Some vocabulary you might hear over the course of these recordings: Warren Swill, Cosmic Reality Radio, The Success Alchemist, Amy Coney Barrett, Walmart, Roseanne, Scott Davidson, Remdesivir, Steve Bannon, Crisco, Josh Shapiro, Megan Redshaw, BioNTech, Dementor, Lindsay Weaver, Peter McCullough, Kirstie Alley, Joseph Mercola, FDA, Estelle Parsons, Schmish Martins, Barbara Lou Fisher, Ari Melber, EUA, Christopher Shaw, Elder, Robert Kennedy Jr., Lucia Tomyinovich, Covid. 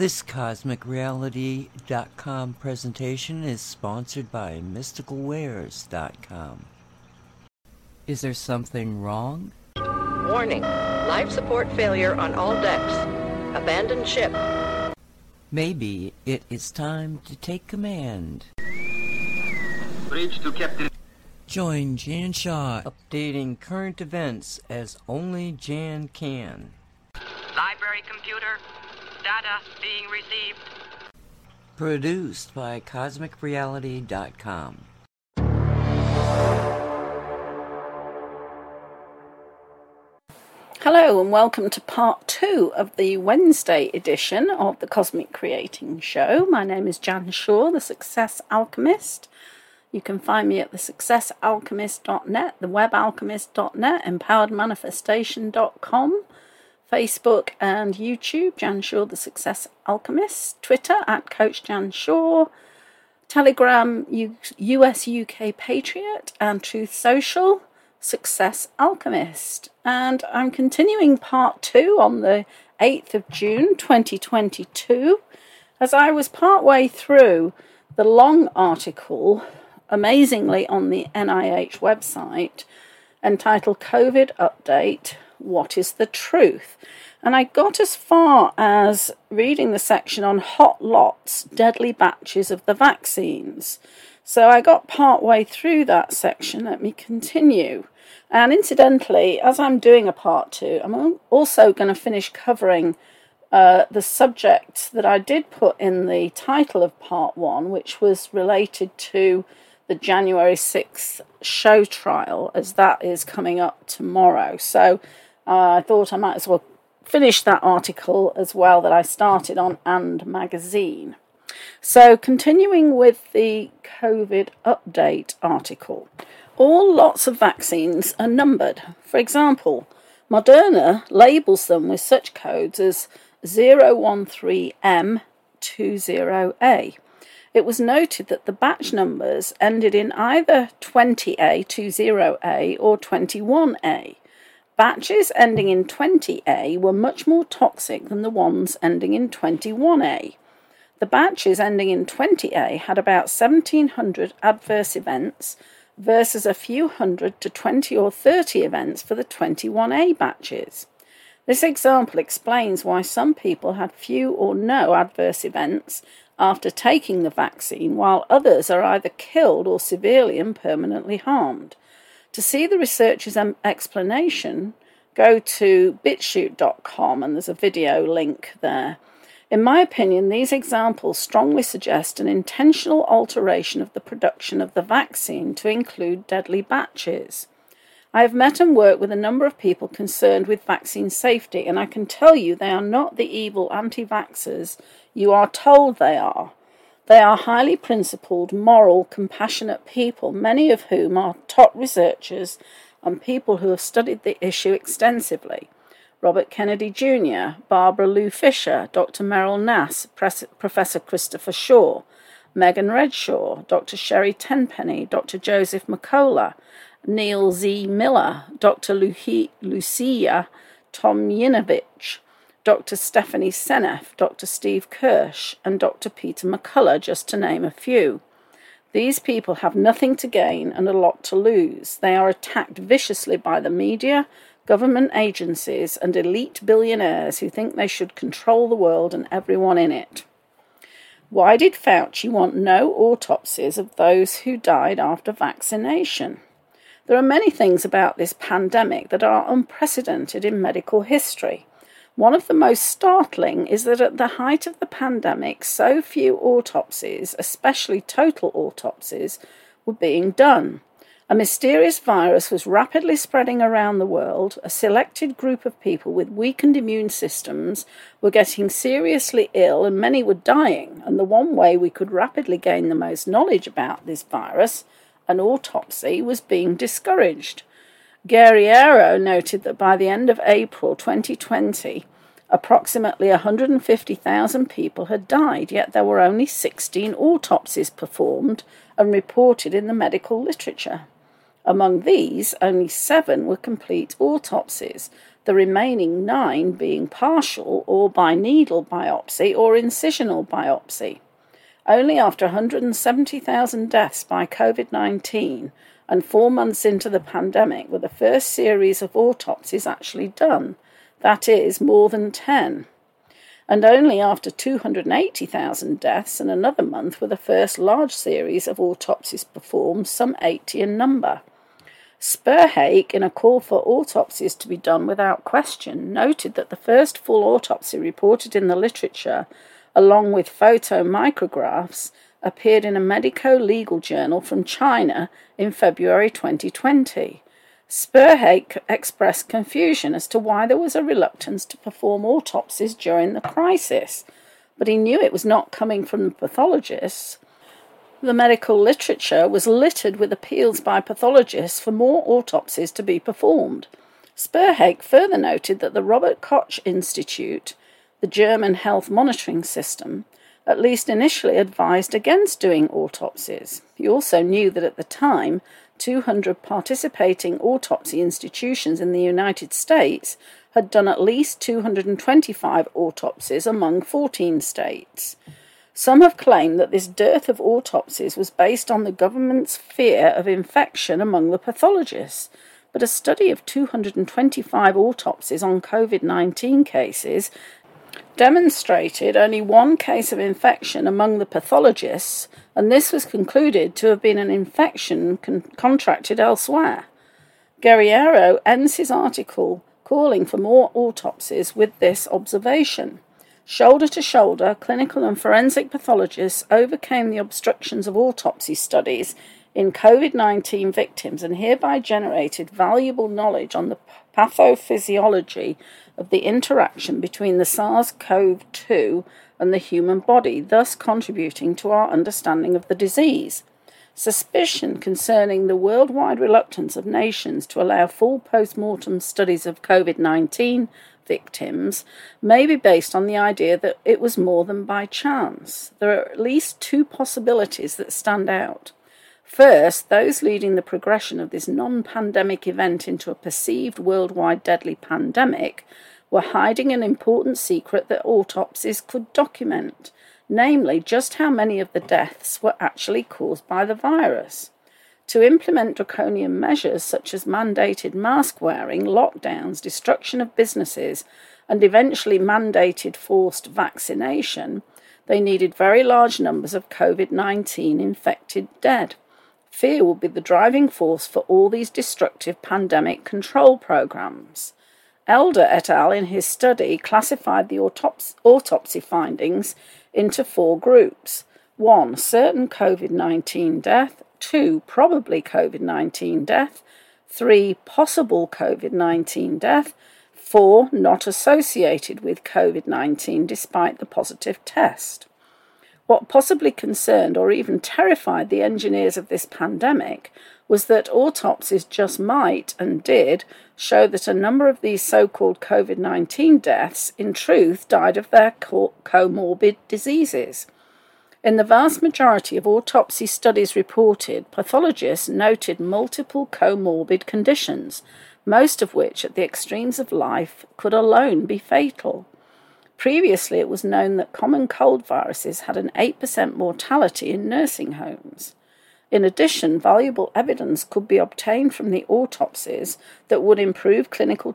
This CosmicReality.com presentation is sponsored by MysticalWares.com. Is there something wrong? Warning. Life support failure on all decks. Abandon ship. Maybe it is time to take command. Bridge to Captain. Join Jan Shaw, updating current events as only Jan can. Library computer. Data being received. Produced by CosmicReality.com. Hello and welcome to part 2 of the Wednesday edition of the Cosmic Creating Show. My name is Jan Shaw, the Success Alchemist. You can find me at TheSuccessAlchemist.net, TheWebAlchemist.net, EmpoweredManifestation.com, Facebook and YouTube, Jan Shaw, The Success Alchemist, Twitter, at Coach Jan Shaw, Telegram, US UK Patriot, and Truth Social, Success Alchemist. And I'm continuing part 2 on the 8th of June, 2022, as I was partway through the long article, amazingly, on the NIH website, entitled COVID Update, What is the Truth? And I got as far as reading the section on hot lots, deadly batches of the vaccines. So I got partway through that section. Let me continue. And incidentally, as I'm doing a part 2, I'm also going to finish covering the subject that I did put in the title of part 1, which was related to the January 6th show trial, as that is coming up tomorrow. So I thought I might as well finish that article as well that I started on And Magazine. So continuing with the COVID update article, all lots of vaccines are numbered. For example, Moderna labels them with such codes as 013M20A. It was noted that the batch numbers ended in either 20A, 20A, or 21A. Batches ending in 20A were much more toxic than the ones ending in 21A. The batches ending in 20A had about 1,700 adverse events versus a few hundred to 20 or 30 events for the 21A batches. This example explains why some people had few or no adverse events after taking the vaccine, while others are either killed or severely and permanently harmed. To see the researchers' explanation, go to bitshoot.com and there's a video link there. In my opinion, these examples strongly suggest an intentional alteration of the production of the vaccine to include deadly batches. I have met and worked with a number of people concerned with vaccine safety, and I can tell you they are not the evil anti-vaxxers you are told they are. They are highly principled, moral, compassionate people, many of whom are top researchers and people who have studied the issue extensively. Robert Kennedy Jr., Barbara Lou Fisher, Dr. Meryl Nass, Professor Christopher Shaw, Megan Redshaw, Dr. Sherry Tenpenny, Dr. Joseph Mercola, Neil Z. Miller, Dr. Lucia Tomyinovich, Dr. Stephanie Seneff, Dr. Steve Kirsch, and Dr. Peter McCullough, just to name a few. These people have nothing to gain and a lot to lose. They are attacked viciously by the media, government agencies, and elite billionaires who think they should control the world and everyone in it. Why did Fauci want no autopsies of those who died after vaccination? There are many things about this pandemic that are unprecedented in medical history. One of the most startling is that at the height of the pandemic, so few autopsies, especially total autopsies, were being done. A mysterious virus was rapidly spreading around the world. A selected group of people with weakened immune systems were getting seriously ill and many were dying. And the one way we could rapidly gain the most knowledge about this virus, an autopsy, was being discouraged. Guerriero noted that by the end of April 2020, approximately 150,000 people had died, yet there were only 16 autopsies performed and reported in the medical literature. Among these, only 7 were complete autopsies, the remaining 9 being partial or by needle biopsy or incisional biopsy. Only after 170,000 deaths by COVID-19 and 4 months into the pandemic were the first series of autopsies actually done, that is, more than 10. And only after 280,000 deaths and another month were the first large series of autopsies performed, some 80 in number. Spurhake, in a call for autopsies to be done without question, noted that the first full autopsy reported in the literature, along with photomicrographs, appeared in a medico-legal journal from China in February 2020. Spurhake expressed confusion as to why there was a reluctance to perform autopsies during the crisis, but he knew it was not coming from the pathologists. The medical literature was littered with appeals by pathologists for more autopsies to be performed. Spurhake further noted that the Robert Koch Institute, the German health monitoring system, at least initially advised against doing autopsies. He also knew that at the time, 200 participating autopsy institutions in the United States had done at least 225 autopsies among 14 states. Some have claimed that this dearth of autopsies was based on the government's fear of infection among the pathologists, but a study of 225 autopsies on COVID-19 cases demonstrated only one case of infection among the pathologists, and this was concluded to have been an infection contracted elsewhere. Guerriero ends his article calling for more autopsies with this observation. Shoulder to shoulder, clinical and forensic pathologists overcame the obstructions of autopsy studies in COVID-19 victims and hereby generated valuable knowledge on the pathophysiology of the interaction between the SARS-CoV-2 and the human body, thus contributing to our understanding of the disease. Suspicion concerning the worldwide reluctance of nations to allow full post-mortem studies of COVID-19 victims may be based on the idea that it was more than by chance. There are at least 2 possibilities that stand out. First, those leading the progression of this non-pandemic event into a perceived worldwide deadly pandemic were hiding an important secret that autopsies could document, namely just how many of the deaths were actually caused by the virus. To implement draconian measures such as mandated mask wearing, lockdowns, destruction of businesses, and eventually mandated forced vaccination, they needed very large numbers of COVID-19 infected dead. Fear will be the driving force for all these destructive pandemic control programs. Elder et al. In his study classified the autopsy findings into 4 groups. 1. Certain COVID-19 death. 2. Probably COVID-19 death. 3. Possible COVID-19 death. 4. Not associated with COVID-19 despite the positive test. What possibly concerned or even terrified the engineers of this pandemic was that autopsies just might and did show that a number of these so-called COVID-19 deaths in truth died of their comorbid diseases. In the vast majority of autopsy studies reported, pathologists noted multiple comorbid conditions, most of which at the extremes of life could alone be fatal. Previously, it was known that common cold viruses had an 8% mortality in nursing homes. In addition, valuable evidence could be obtained from the autopsies that would improve clinical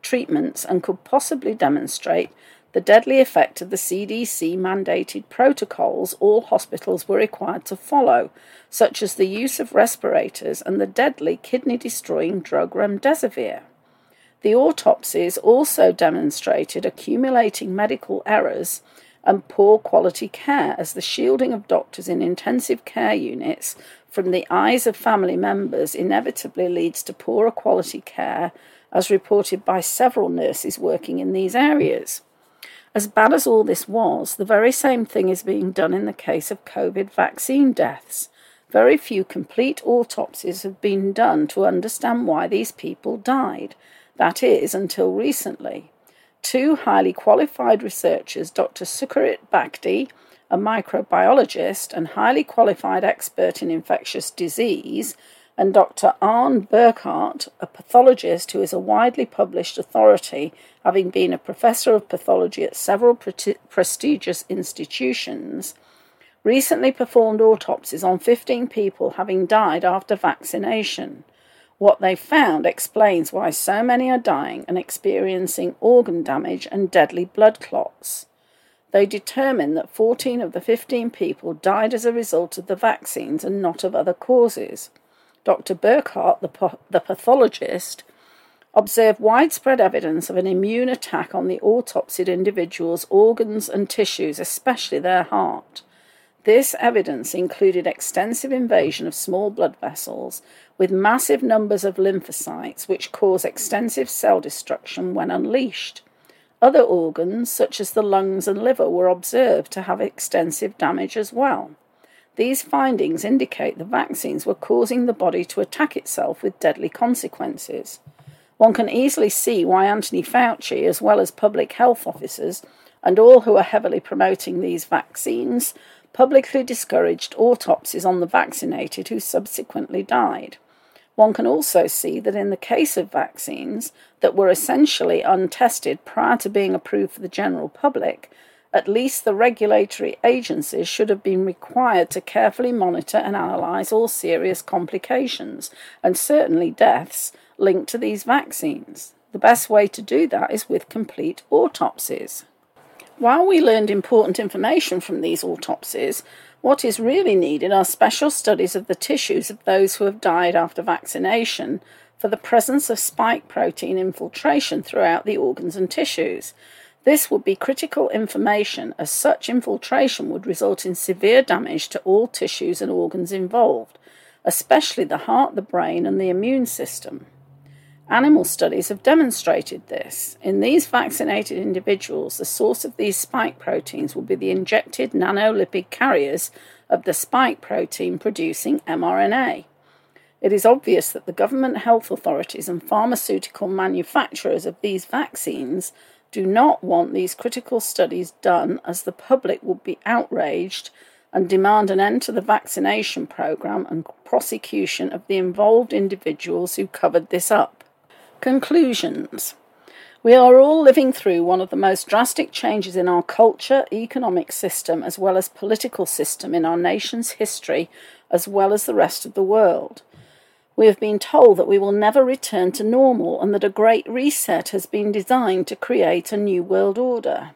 treatments and could possibly demonstrate the deadly effect of the CDC-mandated protocols all hospitals were required to follow, such as the use of respirators and the deadly kidney-destroying drug remdesivir. The autopsies also demonstrated accumulating medical errors and poor quality care as the shielding of doctors in intensive care units from the eyes of family members inevitably leads to poorer quality care, as reported by several nurses working in these areas. As bad as all this was, the very same thing is being done in the case of COVID vaccine deaths. Very few complete autopsies have been done to understand why these people died. That is, until recently. 2 highly qualified researchers, Dr. Sukarit Bhakdi, a microbiologist and highly qualified expert in infectious disease, and Dr. Arne Burkhardt, a pathologist who is a widely published authority, having been a professor of pathology at several prestigious institutions, recently performed autopsies on 15 people having died after vaccination. What they found explains why so many are dying and experiencing organ damage and deadly blood clots. They determined that 14 of the 15 people died as a result of the vaccines and not of other causes. Dr. Burkhardt, the pathologist, observed widespread evidence of an immune attack on the autopsied individuals' organs and tissues, especially their heart. This evidence included extensive invasion of small blood vessels with massive numbers of lymphocytes, which cause extensive cell destruction when unleashed. Other organs, such as the lungs and liver, were observed to have extensive damage as well. These findings indicate the vaccines were causing the body to attack itself with deadly consequences. One can easily see why Anthony Fauci, as well as public health officers, and all who are heavily promoting these vaccines, publicly discouraged autopsies on the vaccinated who subsequently died. One can also see that in the case of vaccines that were essentially untested prior to being approved for the general public, at least the regulatory agencies should have been required to carefully monitor and analyse all serious complications, and certainly deaths, linked to these vaccines. The best way to do that is with complete autopsies. While we learned important information from these autopsies, what is really needed are special studies of the tissues of those who have died after vaccination for the presence of spike protein infiltration throughout the organs and tissues. This would be critical information, as such infiltration would result in severe damage to all tissues and organs involved, especially the heart, the brain, and the immune system. Animal studies have demonstrated this. In these vaccinated individuals, the source of these spike proteins will be the injected nanolipid carriers of the spike protein producing mRNA. It is obvious that the government health authorities and pharmaceutical manufacturers of these vaccines do not want these critical studies done, as the public would be outraged and demand an end to the vaccination program and prosecution of the involved individuals who covered this up. Conclusions. We are all living through one of the most drastic changes in our culture, economic system, as well as political system in our nation's history, as well as the rest of the world. We have been told that we will never return to normal and that a great reset has been designed to create a new world order.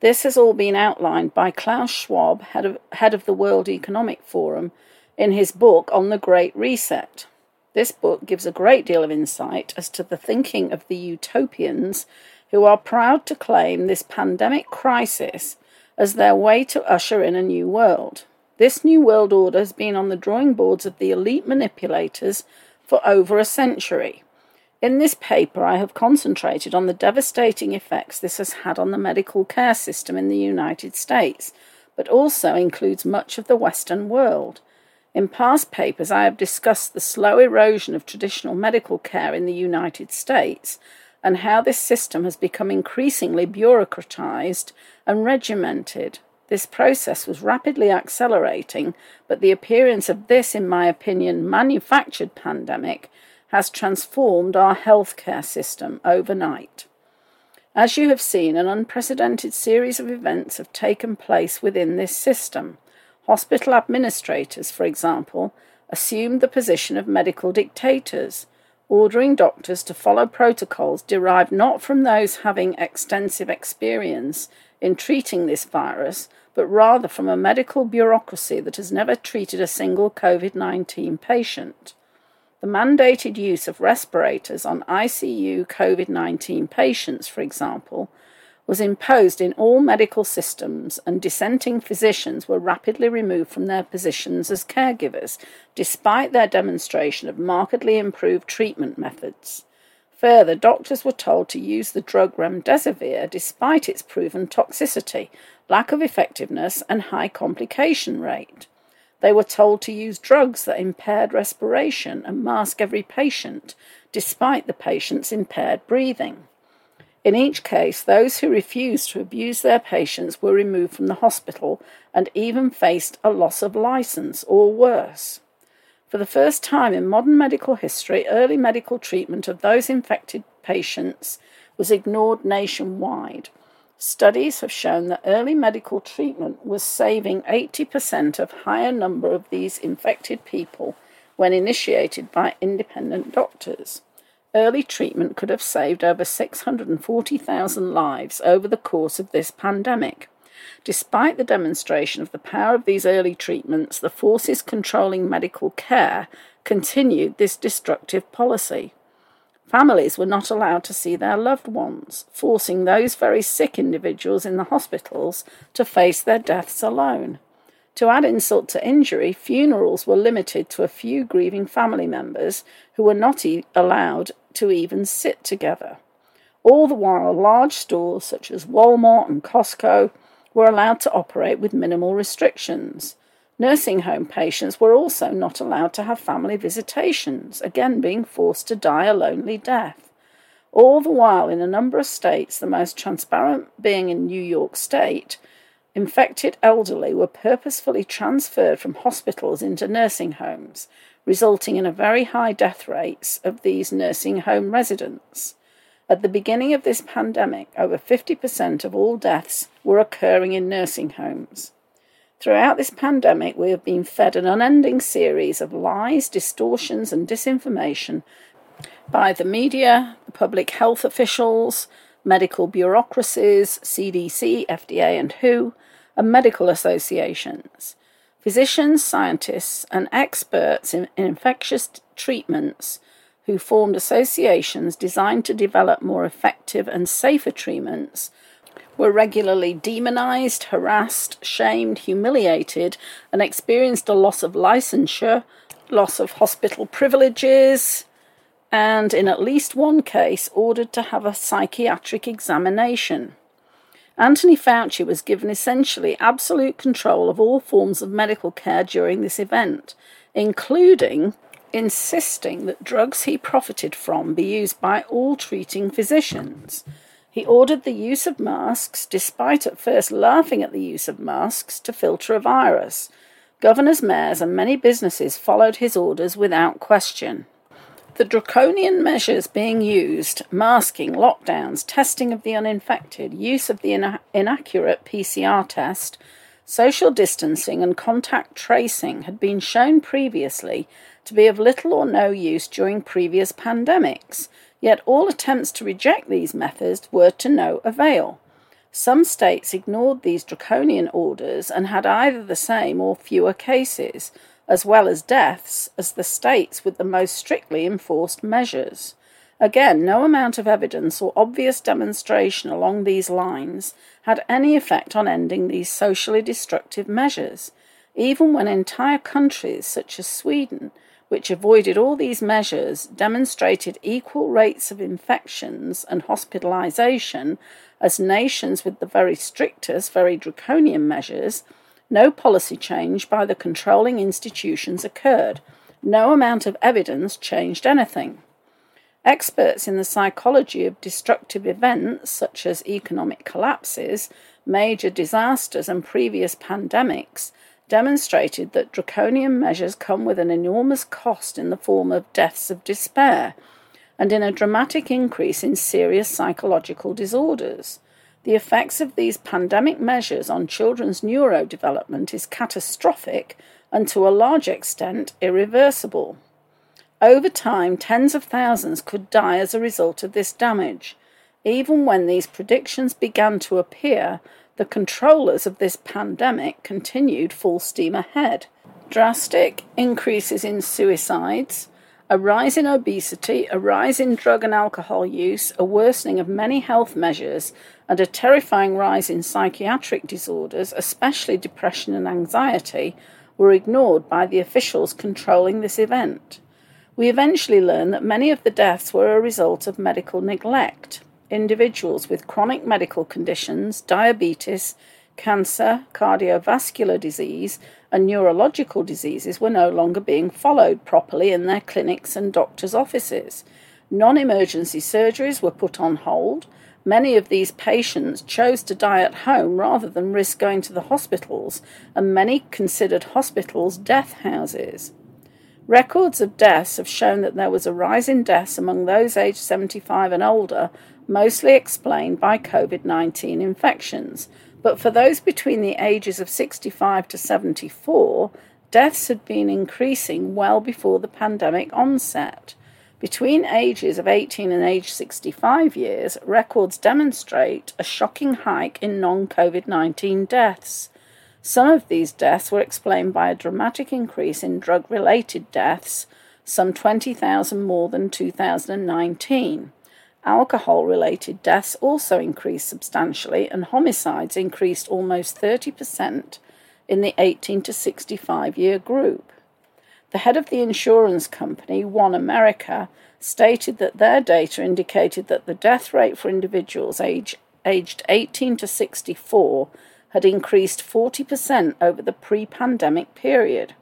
This has all been outlined by Klaus Schwab, head of the World Economic Forum, in his book on the Great Reset. This book gives a great deal of insight as to the thinking of the utopians who are proud to claim this pandemic crisis as their way to usher in a new world. This new world order has been on the drawing boards of the elite manipulators for over a century. In this paper, I have concentrated on the devastating effects this has had on the medical care system in the United States, but also includes much of the Western world. In past papers, I have discussed the slow erosion of traditional medical care in the United States and how this system has become increasingly bureaucratized and regimented. This process was rapidly accelerating, but the appearance of this, in my opinion, manufactured pandemic has transformed our healthcare system overnight. As you have seen, an unprecedented series of events have taken place within this system. Hospital administrators, for example, assumed the position of medical dictators, ordering doctors to follow protocols derived not from those having extensive experience in treating this virus, but rather from a medical bureaucracy that has never treated a single COVID-19 patient. The mandated use of respirators on ICU COVID-19 patients, for example, was imposed in all medical systems, and dissenting physicians were rapidly removed from their positions as caregivers, despite their demonstration of markedly improved treatment methods. Further, doctors were told to use the drug remdesivir despite its proven toxicity, lack of effectiveness, and high complication rate. They were told to use drugs that impaired respiration and mask every patient, despite the patient's impaired breathing. In each case, those who refused to abuse their patients were removed from the hospital and even faced a loss of license or worse. For the first time in modern medical history, early medical treatment of those infected patients was ignored nationwide. Studies have shown that early medical treatment was saving 80% of higher number of these infected people when initiated by independent doctors. Early treatment could have saved over 640,000 lives over the course of this pandemic. Despite the demonstration of the power of these early treatments, the forces controlling medical care continued this destructive policy. Families were not allowed to see their loved ones, forcing those very sick individuals in the hospitals to face their deaths alone. To add insult to injury, funerals were limited to a few grieving family members who were not allowed to even sit together. All the while, large stores such as Walmart and Costco were allowed to operate with minimal restrictions. Nursing home patients were also not allowed to have family visitations, again being forced to die a lonely death. All the while, in a number of states, the most transparent being in New York State, infected elderly were purposefully transferred from hospitals into nursing homes, resulting in a very high death rates of these nursing home residents. At the beginning of this pandemic, over 50% of all deaths were occurring in nursing homes. Throughout this pandemic, we have been fed an unending series of lies, distortions, and disinformation by the media, the public health officials, medical bureaucracies, CDC, FDA and WHO, and medical associations. Physicians, scientists and experts in infectious treatments who formed associations designed to develop more effective and safer treatments were regularly demonized, harassed, shamed, humiliated and experienced a loss of licensure, loss of hospital privileges, and in at least one case ordered to have a psychiatric examination. Anthony Fauci was given essentially absolute control of all forms of medical care during this event, including insisting that drugs he profited from be used by all treating physicians. He ordered the use of masks, despite at first laughing at the use of masks, to filter a virus. Governors, mayors, and many businesses followed his orders without question. The draconian measures being used, masking, lockdowns, testing of the uninfected, use of the inaccurate PCR test, social distancing and contact tracing had been shown previously to be of little or no use during previous pandemics, yet all attempts to reject these methods were to no avail. Some states ignored these draconian orders and had either the same or fewer cases, as well as deaths, as the states with the most strictly enforced measures. Again, no amount of evidence or obvious demonstration along these lines had any effect on ending these socially destructive measures, even when entire countries such as Sweden, which avoided all these measures, demonstrated equal rates of infections and hospitalization as nations with the very strictest, very draconian measures. No policy change by the controlling institutions occurred. No amount of evidence changed anything. Experts in the psychology of destructive events, such as economic collapses, major disasters, and previous pandemics, demonstrated that draconian measures come with an enormous cost in the form of deaths of despair, and in a dramatic increase in serious psychological disorders. The effects of these pandemic measures on children's neurodevelopment is catastrophic and to a large extent irreversible. Over time, tens of thousands could die as a result of this damage. Even when these predictions began to appear, the controllers of this pandemic continued full steam ahead. Drastic increases in suicides, a rise in obesity, a rise in drug and alcohol use, a worsening of many health measures, and a terrifying rise in psychiatric disorders, especially depression and anxiety, were ignored by the officials controlling this event. We eventually learned that many of the deaths were a result of medical neglect. Individuals with chronic medical conditions, diabetes, cancer, cardiovascular disease, and neurological diseases were no longer being followed properly in their clinics and doctors' offices. Non-emergency surgeries were put on hold. Many of these patients chose to die at home rather than risk going to the hospitals, and many considered hospitals death houses. Records of deaths have shown that there was a rise in deaths among those aged 75 and older, mostly explained by COVID-19 infections. But for those between the ages of 65 to 74, deaths had been increasing well before the pandemic onset. Between ages of 18 and age 65 years, records demonstrate a shocking hike in non-COVID-19 deaths. Some of these deaths were explained by a dramatic increase in drug-related deaths, some 20,000 more than 2019. Alcohol-related deaths also increased substantially, and homicides increased almost 30% in the 18 to 65-year group. The head of the insurance company, One America, stated that their data indicated that the death rate for individuals aged 18 to 64 had increased 40% over the pre-pandemic period.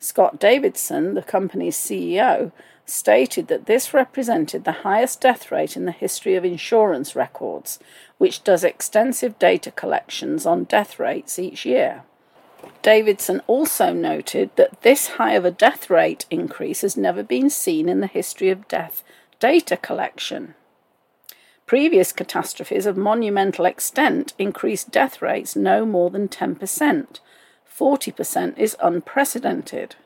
Scott Davidson, the company's CEO, stated that this represented the highest death rate in the history of insurance records, which does extensive data collections on death rates each year. Davidson also noted that this high of a death rate increase has never been seen in the history of death data collection. Previous catastrophes of monumental extent increased death rates no more than 10%. 40% is unprecedented.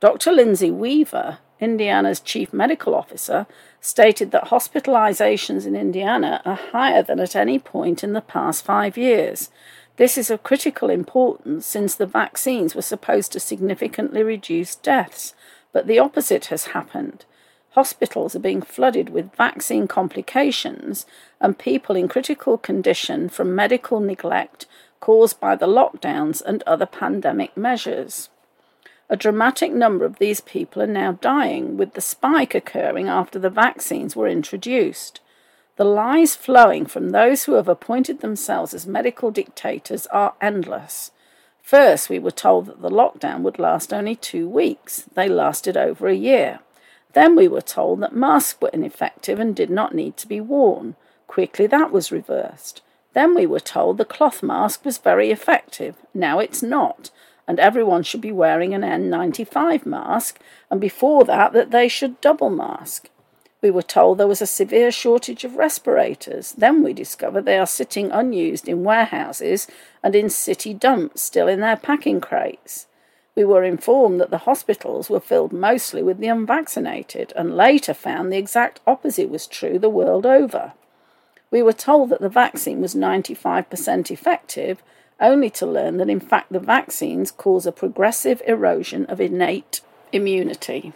Dr. Lindsay Weaver, Indiana's chief medical officer, stated that hospitalizations in Indiana are higher than at any point in the past 5 years. This is of critical importance since the vaccines were supposed to significantly reduce deaths, but the opposite has happened. Hospitals are being flooded with vaccine complications and people in critical condition from medical neglect caused by the lockdowns and other pandemic measures. A dramatic number of these people are now dying, with the spike occurring after the vaccines were introduced. The lies flowing from those who have appointed themselves as medical dictators are endless. First, we were told that the lockdown would last only 2 weeks. They lasted over a year. Then we were told that masks were ineffective and did not need to be worn. Quickly that was reversed. Then we were told the cloth mask was very effective. Now it's not, and everyone should be wearing an N95 mask, and before that they should double mask. We were told there was a severe shortage of respirators. Then we discover they are sitting unused in warehouses and in city dumps, still in their packing crates. We were informed that the hospitals were filled mostly with the unvaccinated, and later found the exact opposite was true the world over. We were told that the vaccine was 95% effective, only to learn that in fact the vaccines cause a progressive erosion of innate immunity.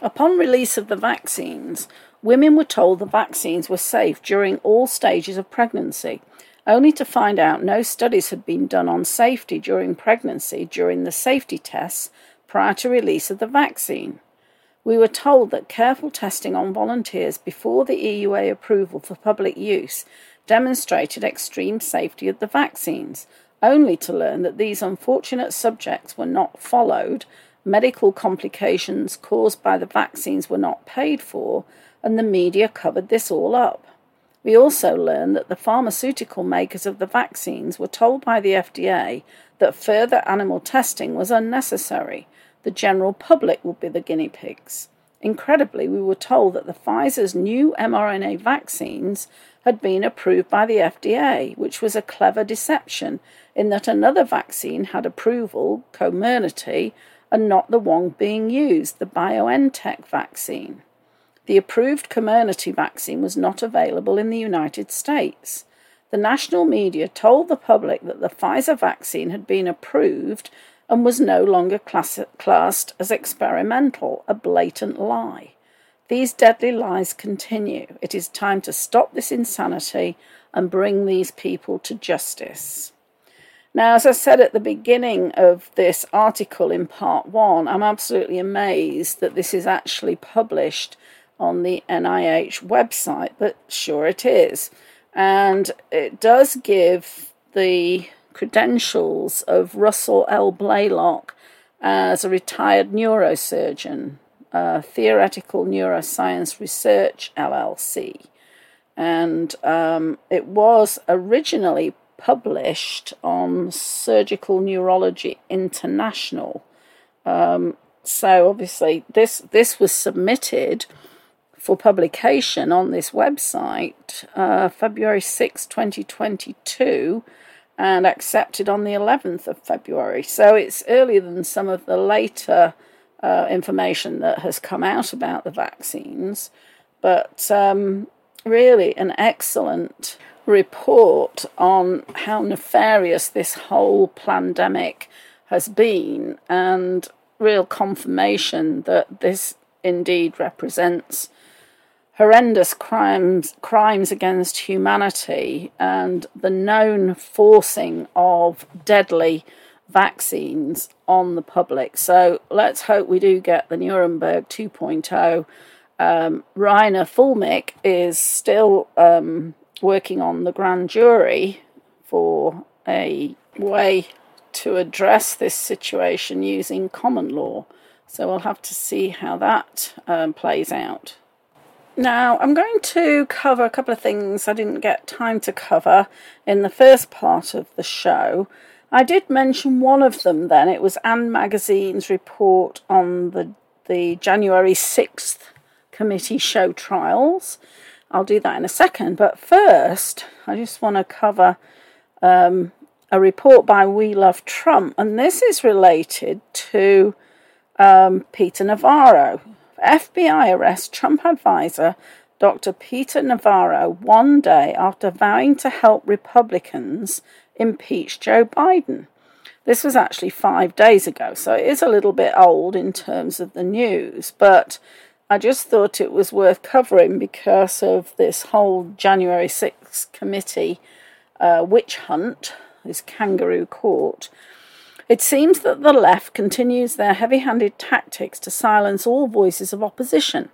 Upon release of the vaccines, women were told the vaccines were safe during all stages of pregnancy, only to find out no studies had been done on safety during pregnancy during the safety tests prior to release of the vaccine. We were told that careful testing on volunteers before the EUA approval for public use demonstrated extreme safety of the vaccines, only to learn that these unfortunate subjects were not followed, medical complications caused by the vaccines were not paid for, and the media covered this all up. We also learned that the pharmaceutical makers of the vaccines were told by the FDA that further animal testing was unnecessary. The general public would be the guinea pigs. Incredibly, we were told that the Pfizer's new mRNA vaccines had been approved by the FDA, which was a clever deception in that another vaccine had approval, Comirnaty, and not the one being used, the BioNTech vaccine. The approved Comirnaty vaccine was not available in the United States. The national media told the public that the Pfizer vaccine had been approved and was no longer classed as experimental, a blatant lie. These deadly lies continue. It is time to stop this insanity and bring these people to justice. Now, as I said at the beginning of this article in part one, I'm absolutely amazed that this is actually published on the NIH website, but sure it is. And it does give the credentials of Russell L. Blaylock as a retired neurosurgeon, Theoretical Neuroscience Research, LLC. And it was originally published on Surgical Neurology International So obviously this was submitted for publication on this website February 6, 2022, and accepted on the 11th of February. So it's earlier than some of the later information that has come out about the vaccines, but really an excellent report on how nefarious this whole pandemic has been, and real confirmation that this indeed represents horrendous crimes against humanity, and the known forcing of deadly vaccines on the public. So let's hope we do get the Nuremberg 2.0. Rainer Fulmick is still working on the grand jury for a way to address this situation using common law. So we'll have to see how that plays out. Now, I'm going to cover a couple of things I didn't get time to cover in the first part of the show. I did mention one of them then. It was Ann Magazine's report on the January 6th committee show trials. I'll do that in a second. But first, I just want to cover a report by We Love Trump. And this is related to Peter Navarro. FBI arrests Trump advisor Dr. Peter Navarro one day after vowing to help Republicans impeach Joe Biden. This was actually 5 days ago, so it is a little bit old in terms of the news, but I just thought it was worth covering because of this whole January 6th committee witch hunt, this kangaroo court. It seems that the left continues their heavy-handed tactics to silence all voices of opposition.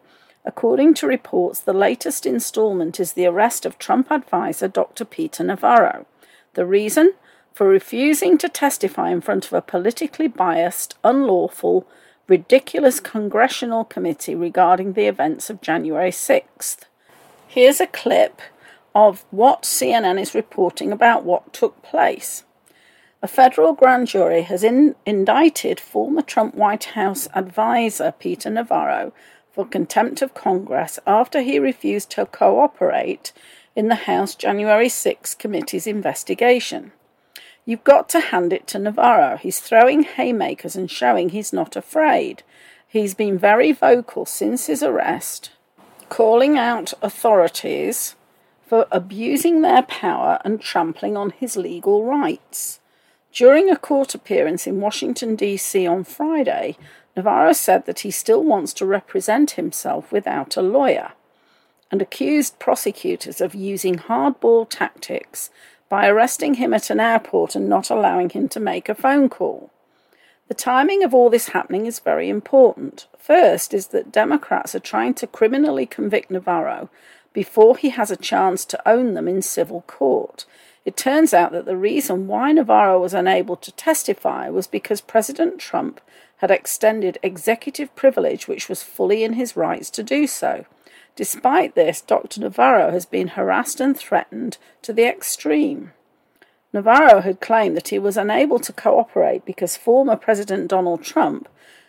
According to reports, the latest instalment is the arrest of Trump advisor Dr. Peter Navarro. The reason? For refusing to testify in front of a politically biased, unlawful, ridiculous congressional committee regarding the events of January 6th. Here's a clip of what CNN is reporting about what took place. A federal grand jury has indicted former Trump White House advisor Peter Navarro for contempt of Congress after he refused to cooperate in the House January 6 committee's investigation. You've got to hand it to Navarro. He's throwing haymakers and showing he's not afraid. He's been very vocal since his arrest, calling out authorities for abusing their power and trampling on his legal rights. During a court appearance in Washington, D.C. on Friday, Navarro said that he still wants to represent himself without a lawyer, and accused prosecutors of using hardball tactics by arresting him at an airport and not allowing him to make a phone call. The timing of all this happening is very important. First is that Democrats are trying to criminally convict Navarro before he has a chance to own them in civil court. It turns out that the reason why Navarro was unable to testify was because President Trump had extended executive privilege, which was fully in his rights to do so. Despite this, Dr. Navarro has been harassed and threatened to the extreme. Navarro had claimed that he was unable to cooperate because former President Donald Trump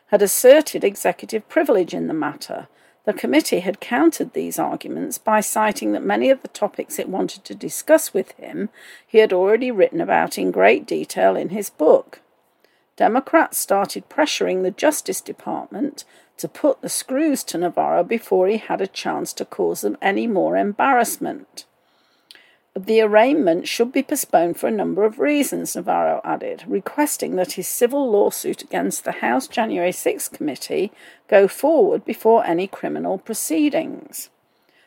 had asserted executive privilege in the matter. The committee had countered these arguments by citing that many of the topics it wanted to discuss with him he had already written about in great detail in his book. Democrats started pressuring the Justice Department to put the screws to Navarro before he had a chance to cause them any more embarrassment. The arraignment should be postponed for a number of reasons, Navarro added, requesting that his civil lawsuit against the House January 6th committee go forward before any criminal proceedings.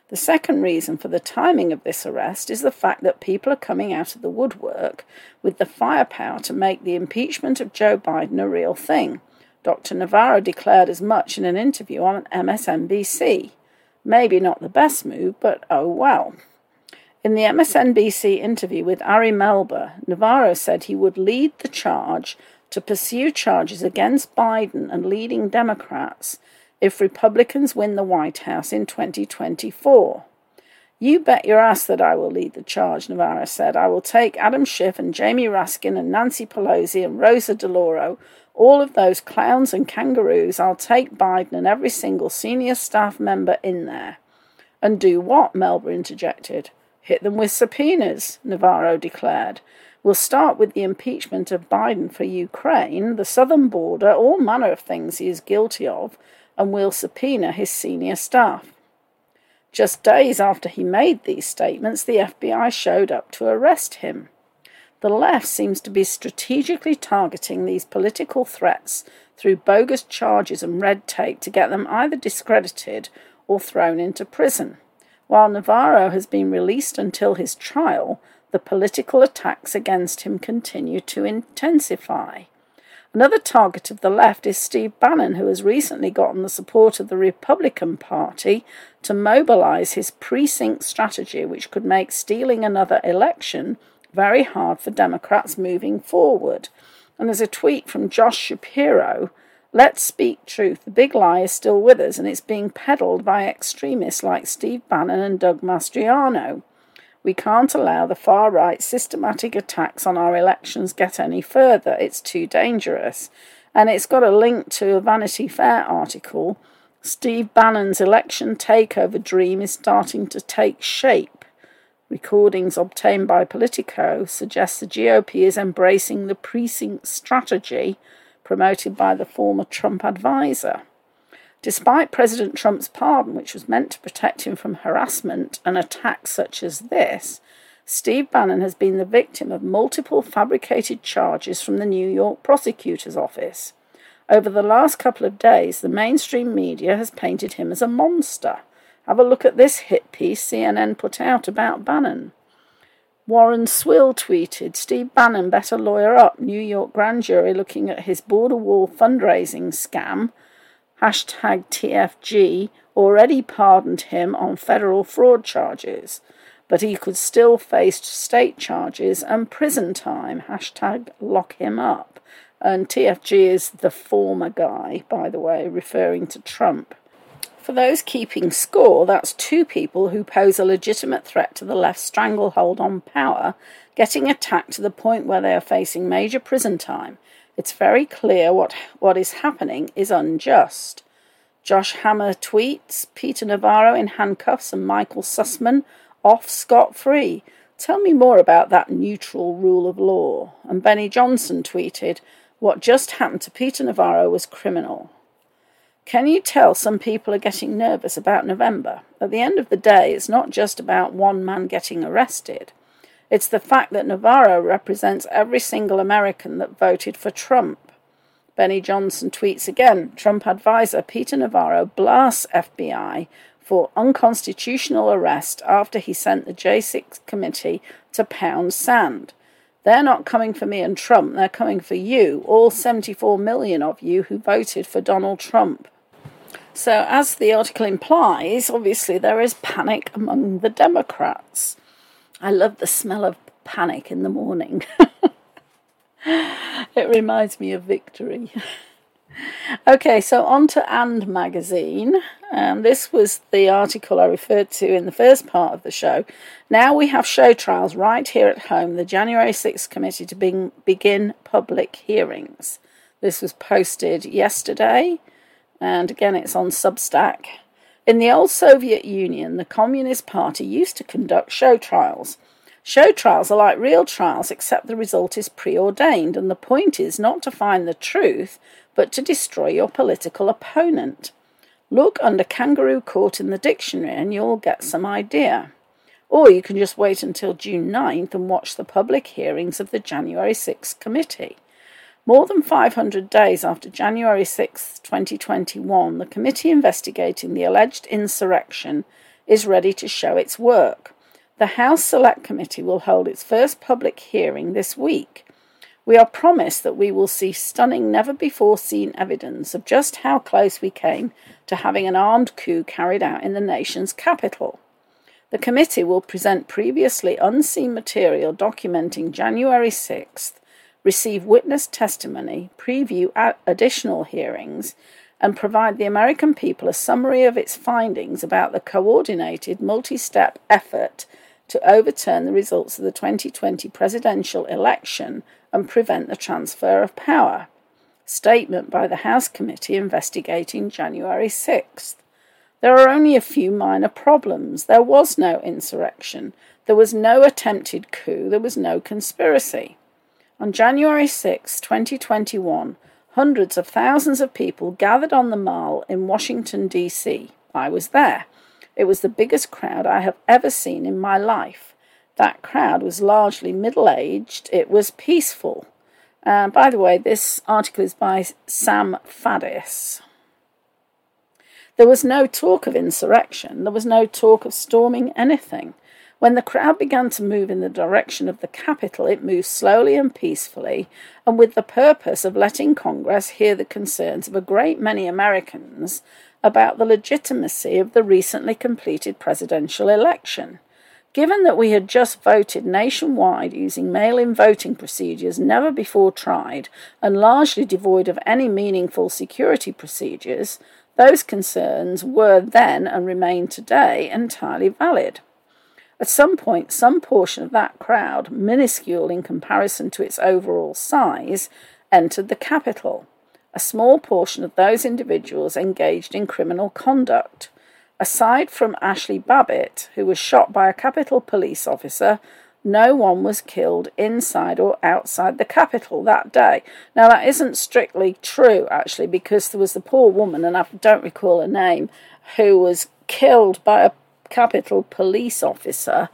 The second reason for the timing of this arrest is the fact that people are coming out of the woodwork with the firepower to make the impeachment of Joe Biden a real thing. Dr. Navarro declared as much in an interview on MSNBC. Maybe not the best move, but oh well. In the MSNBC interview with Ari Melber, Navarro said he would lead the charge to pursue charges against Biden and leading Democrats if Republicans win the White House in 2024. You bet your ass that I will lead the charge, Navarro said. I will take Adam Schiff and Jamie Raskin and Nancy Pelosi and Rosa DeLauro, all of those clowns and kangaroos. I'll take Biden and every single senior staff member in there. And do what? Melba interjected. Hit them with subpoenas, Navarro declared. We'll start with the impeachment of Biden for Ukraine, the southern border, all manner of things he is guilty of, and we'll subpoena his senior staff. Just days after he made these statements, the FBI showed up to arrest him. The left seems to be strategically targeting these political threats through bogus charges and red tape to get them either discredited or thrown into prison. While Navarro has been released until his trial, the political attacks against him continue to intensify. Another target of the left is Steve Bannon, who has recently gotten the support of the Republican Party to mobilize his precinct strategy, which could make stealing another election very hard for Democrats moving forward. And there's a tweet from Josh Shapiro, "Let's speak truth. The big lie is still with us, and it's being peddled by extremists like Steve Bannon and Doug Mastriano. We can't allow the far-right systematic attacks on our elections get any further. It's too dangerous." And it's got a link to a Vanity Fair article, "Steve Bannon's election takeover dream is starting to take shape." Recordings obtained by Politico suggest the GOP is embracing the precinct strategy promoted by the former Trump advisor. Despite President Trump's pardon, which was meant to protect him from harassment and attacks such as this, Steve Bannon has been the victim of multiple fabricated charges from the New York prosecutor's office. Over the last couple of days, the mainstream media has painted him as a monster. Have a look at this hit piece CNN put out about Bannon. Warren Swill tweeted, "Steve Bannon better lawyer up. New York grand jury looking at his border wall fundraising scam. Hashtag TFG already pardoned him on federal fraud charges, but he could still face state charges and prison time. Hashtag lock him up." And TFG is the former guy, by the way, referring to Trump. For those keeping score, that's two people who pose a legitimate threat to the left's stranglehold on power, getting attacked to the point where they are facing major prison time. It's very clear what is happening is unjust. Josh Hammer tweets, "Peter Navarro in handcuffs and Michael Sussman off scot-free. Tell me more about that neutral rule of law." And Benny Johnson tweeted, "What just happened to Peter Navarro was criminal." Can you tell some people are getting nervous about November? At the end of the day, it's not just about one man getting arrested. It's the fact that Navarro represents every single American that voted for Trump. Benny Johnson tweets again, "Trump advisor Peter Navarro blasts FBI for unconstitutional arrest after he sent the J6 committee to pound sand. They're not coming for me and Trump, they're coming for you, all 74 million of you who voted for Donald Trump." So as the article implies, obviously there is panic among the Democrats. I love the smell of panic in the morning. It reminds me of victory. Okay, so on to And magazine. This was the article I referred to in the first part of the show. Now we have show trials right here at home, the January 6th committee to begin public hearings. This was posted yesterday, and again it's on Substack. In the old Soviet Union, the Communist Party used to conduct show trials. Show trials are like real trials, except the result is preordained, and the point is not to find the truth, but to destroy your political opponent. Look under kangaroo court in the dictionary and you'll get some idea. Or you can just wait until June 9th and watch the public hearings of the January 6th committee. More than 500 days after January 6, 2021, the committee investigating the alleged insurrection is ready to show its work. The House Select Committee will hold its first public hearing this week. We are promised that we will see stunning, never-before-seen evidence of just how close we came to having an armed coup carried out in the nation's capital. The committee will present previously unseen material documenting January 6th, receive witness testimony, preview additional hearings, and provide the American people a summary of its findings about the coordinated multi-step effort to overturn the results of the 2020 presidential election and prevent the transfer of power. Statement by the House Committee investigating January 6th. There are only a few minor problems. There was no insurrection. There was no attempted coup. There was no conspiracy. On January 6, 2021, hundreds of thousands of people gathered on the Mall in Washington, D.C. I was there. It was the biggest crowd I have ever seen in my life. That crowd was largely middle-aged. It was peaceful. By the way, this article is by Sam Faddis. There was no talk of insurrection. There was no talk of storming anything. When the crowd began to move in the direction of the Capitol, it moved slowly and peacefully, and with the purpose of letting Congress hear the concerns of a great many Americans about the legitimacy of the recently completed presidential election. Given that we had just voted nationwide using mail-in voting procedures never before tried and largely devoid of any meaningful security procedures, those concerns were then and remain today entirely valid. At some point, some portion of that crowd, minuscule in comparison to its overall size, entered the Capitol. A small portion of those individuals engaged in criminal conduct. Aside from Ashley Babbitt, who was shot by a Capitol police officer, no one was killed inside or outside the Capitol that day. Now, that isn't strictly true, actually, because there was the poor woman, and I don't recall her name, who was killed by a Capitol police officer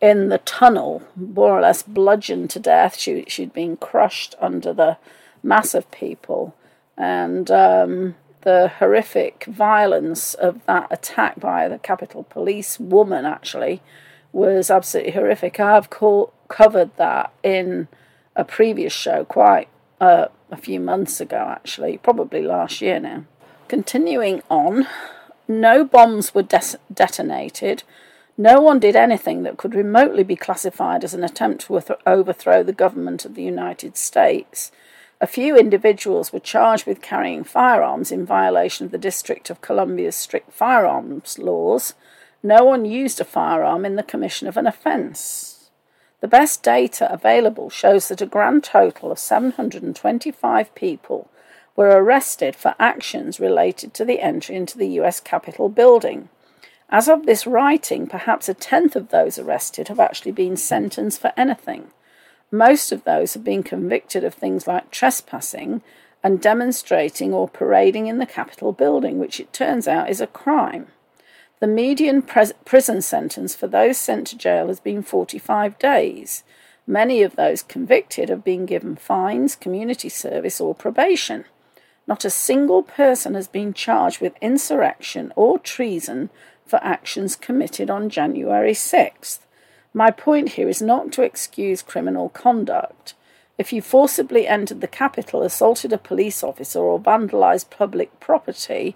in the tunnel, more or less bludgeoned to death. She'd been crushed under the mass of people, and the horrific violence of that attack by the Capitol police woman actually was absolutely horrific. I have covered that in a previous show quite a few months ago, actually, probably last year now. Continuing on, no bombs were detonated. No one did anything that could remotely be classified as an attempt to overthrow the government of the United States. A few individuals were charged with carrying firearms in violation of the District of Columbia's strict firearms laws. No one used a firearm in the commission of an offence. The best data available shows that a grand total of 725 people were arrested for actions related to the entry into the US Capitol building. As of this writing, perhaps 1/10 of those arrested have actually been sentenced for anything. Most of those have been convicted of things like trespassing and demonstrating or parading in the Capitol building, which it turns out is a crime. The median prison sentence for those sent to jail has been 45 days. Many of those convicted have been given fines, community service or probation. Not a single person has been charged with insurrection or treason for actions committed on January 6th. My point here is not to excuse criminal conduct. If you forcibly entered the Capitol, assaulted a police officer or vandalised public property,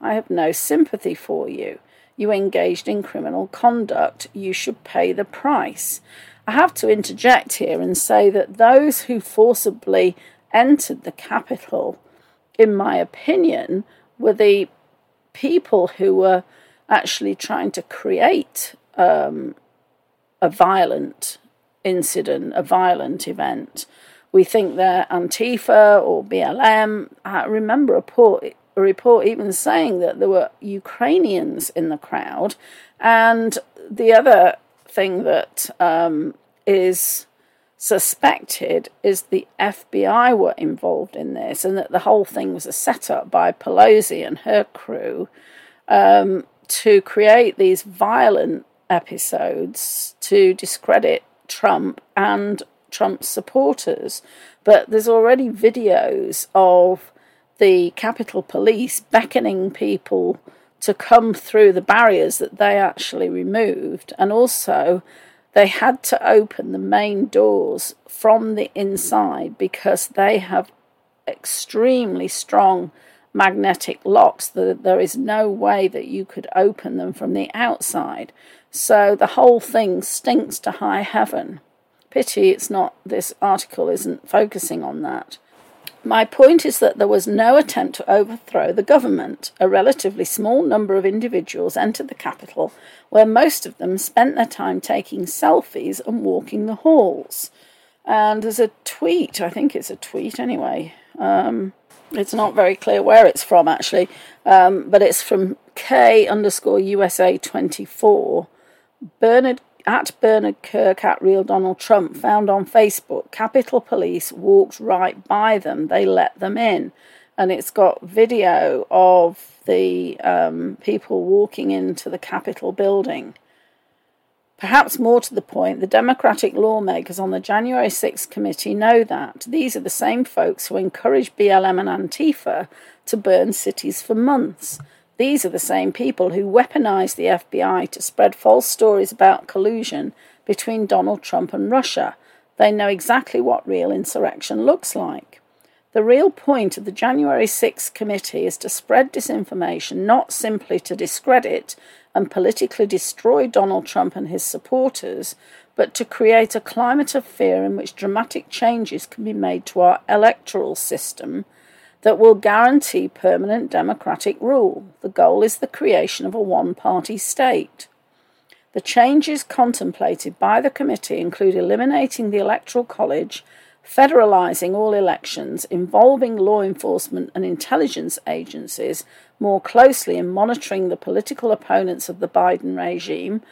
I have no sympathy for you. You engaged in criminal conduct. You should pay the price. I have to interject here and say that those who forcibly entered the Capitol, in my opinion, were the people who were actually trying to create a violent incident, a violent event. We think they're Antifa or BLM. I remember a report even saying that there were Ukrainians in the crowd, and the other thing that is suspected is the FBI were involved in this, and that the whole thing was a setup by Pelosi and her crew to create these violent episodes to discredit Trump and Trump's supporters. But there's already videos of the Capitol Police beckoning people to come through the barriers that they actually removed. And also, they had to open the main doors from the inside because they have extremely strong magnetic locks. There is no way that you could open them from the outside. So the whole thing stinks to high heaven. Pity it's not, this article isn't focusing on that. My point is that there was no attempt to overthrow the government. A relatively small number of individuals entered the capital, where most of them spent their time taking selfies and walking the halls. And there's a tweet, I think it's a tweet anyway. It's not very clear where it's from, actually, but it's from K_USA24. Bernard Kirk @RealDonaldTrump found on Facebook. Capitol Police walked right by them. They let them in. And it's got video of the people walking into the Capitol building. Perhaps more to the point, the Democratic lawmakers on the January 6th committee know that. These are the same folks who encouraged BLM and Antifa to burn cities for months. These are the same people who weaponized the FBI to spread false stories about collusion between Donald Trump and Russia. They know exactly what real insurrection looks like. The real point of the January 6th committee is to spread disinformation, not simply to discredit and politically destroy Donald Trump and his supporters, but to create a climate of fear in which dramatic changes can be made to our electoral system that will guarantee permanent democratic rule. The goal is the creation of a one-party state. The changes contemplated by the committee include eliminating the Electoral College, federalizing all elections, involving law enforcement and intelligence agencies more closely in monitoring the political opponents of the Biden regime,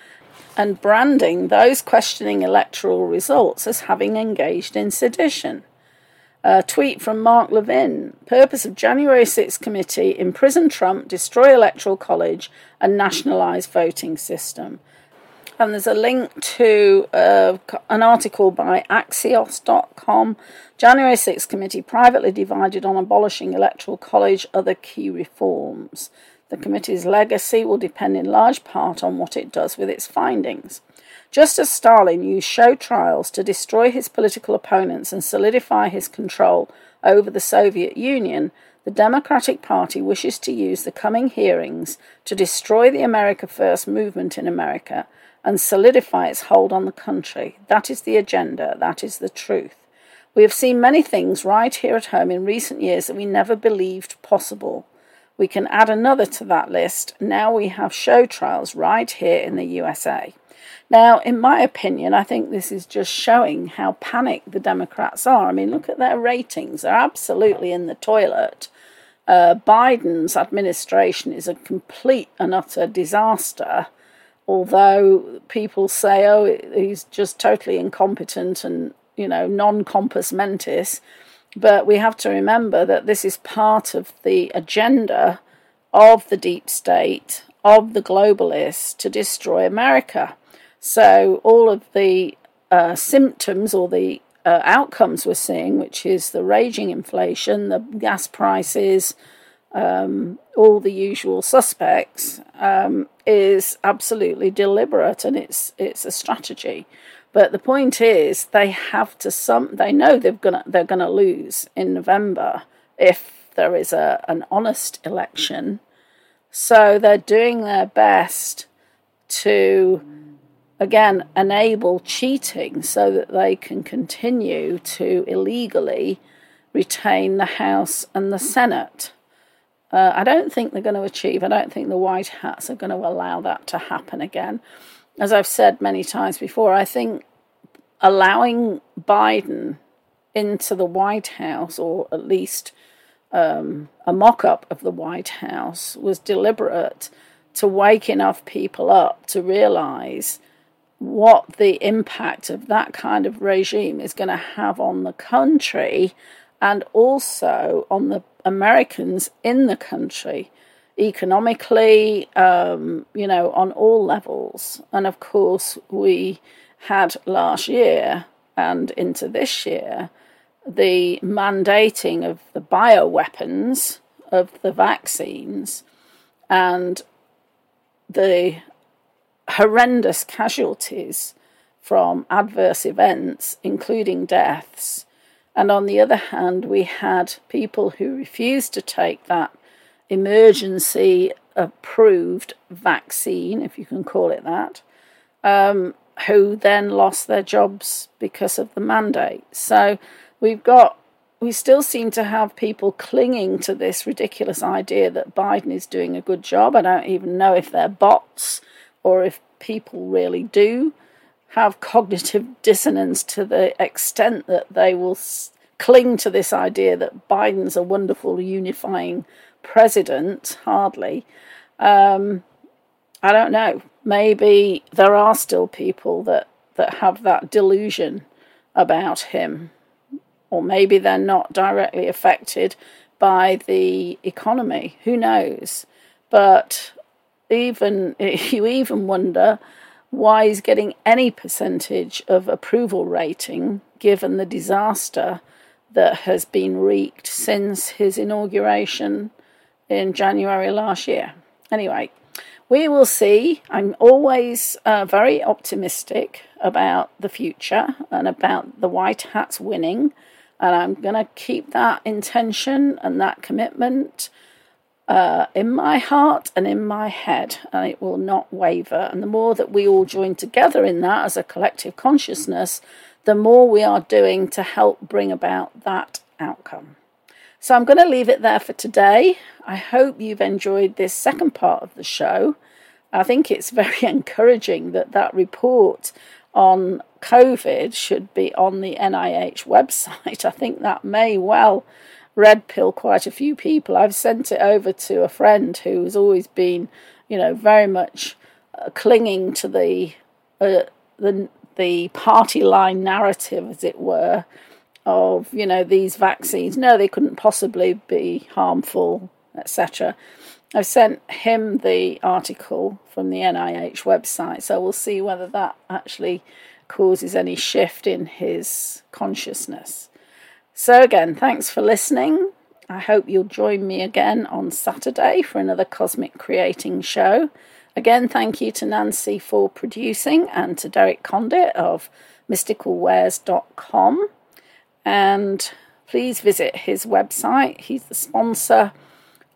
and branding those questioning electoral results as having engaged in sedition. A tweet from Mark Levin, purpose of January 6th committee, imprison Trump, destroy Electoral College and nationalise voting system. And there's a link to an article by Axios.com. January 6th committee privately divided on abolishing Electoral College, other key reforms. The committee's legacy will depend in large part on what it does with its findings. Just as Stalin used show trials to destroy his political opponents and solidify his control over the Soviet Union, the Democratic Party wishes to use the coming hearings to destroy the America First movement in America and solidify its hold on the country. That is the agenda. That is the truth. We have seen many things right here at home in recent years that we never believed possible. We can add another to that list. Now we have show trials right here in the USA. Now, in my opinion, I think this is just showing how panicked the Democrats are. I mean, look at their ratings. They're absolutely in the toilet. Biden's administration is a complete and utter disaster, although people say, oh, he's just totally incompetent and, you know, non compos mentis. But we have to remember that this is part of the agenda of the deep state, of the globalists, to destroy America. So all of the symptoms or the outcomes we're seeing, which is the raging inflation, the gas prices, all the usual suspects, is absolutely deliberate, and it's a strategy. But the point is, they have to. They know they're gonna lose in November if there is an honest election. So they're doing their best to, again, enable cheating so that they can continue to illegally retain the House and the Senate. I don't think they're going to achieve. I don't think the White Hats are going to allow that to happen again. As I've said many times before, I think allowing Biden into the White House, or at least a mock-up of the White House, was deliberate to wake enough people up to realise what the impact of that kind of regime is going to have on the country and also on the Americans in the country, economically, you know, on all levels. And of course, we had last year and into this year the mandating of the bioweapons, of the vaccines, and the horrendous casualties from adverse events, including deaths. And on the other hand, we had people who refused to take that emergency approved vaccine, if you can call it that, who then lost their jobs because of the mandate. So we've got we still seem to have people clinging to this ridiculous idea that Biden is doing a good job. I don't even know if they're bots or if people really do have cognitive dissonance to the extent that they will cling to this idea that Biden's a wonderful unifying president, hardly. I don't know. Maybe there are still people that have that delusion about him. Or maybe they're not directly affected by the economy. Who knows? But you even wonder why he's getting any percentage of approval rating, given the disaster that has been wreaked since his inauguration in January last year. Anyway, we will see. I'm always very optimistic about the future and about the White Hats winning. And I'm going to keep that intention and that commitment in my heart and in my head. And it will not waver. And the more that we all join together in that as a collective consciousness, the more we are doing to help bring about that outcome. So I'm going to leave it there for today. I hope you've enjoyed this second part of the show. I think it's very encouraging that report on COVID should be on the NIH website. I think that may well red pill quite a few people. I've sent it over to a friend who has always been, very much clinging to the party line narrative, as it were, of these vaccines. No, they couldn't possibly be harmful, etc. I've sent him the article from the NIH website, so we'll see whether that actually causes any shift in his consciousness. So again, thanks for listening. I hope you'll join me again on Saturday for another Cosmic Creating show. Again, thank you to Nancy for producing and to Derek Condit of MysticalWares.com. And please visit his website. He's the sponsor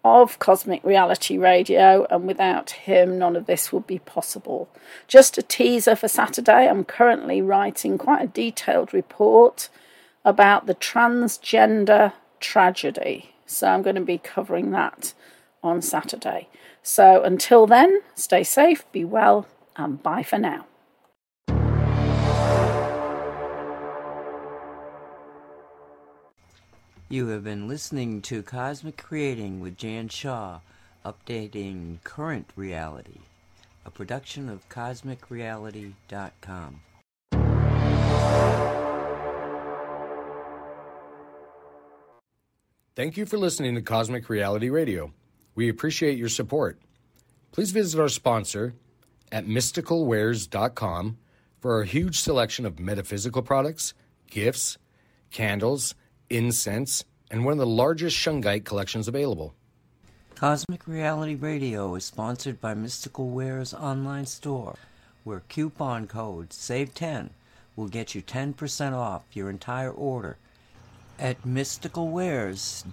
of Cosmic Reality Radio, and without him none of this would be possible. Just a teaser for Saturday, I'm currently writing quite a detailed report about the transgender tragedy, so I'm going to be covering that on Saturday. So until then, stay safe, be well, and bye for now. You have been listening to Cosmic Creating with Jan Shaw, updating current reality, a production of CosmicReality.com. Thank you for listening to Cosmic Reality Radio. We appreciate your support. Please visit our sponsor at MysticalWares.com for our huge selection of metaphysical products, gifts, candles, incense, and one of the largest shungite collections available. Cosmic Reality Radio is sponsored by Mystical Wares online store, where coupon code SAVE10 will get you 10% off your entire order at mysticalwares.com.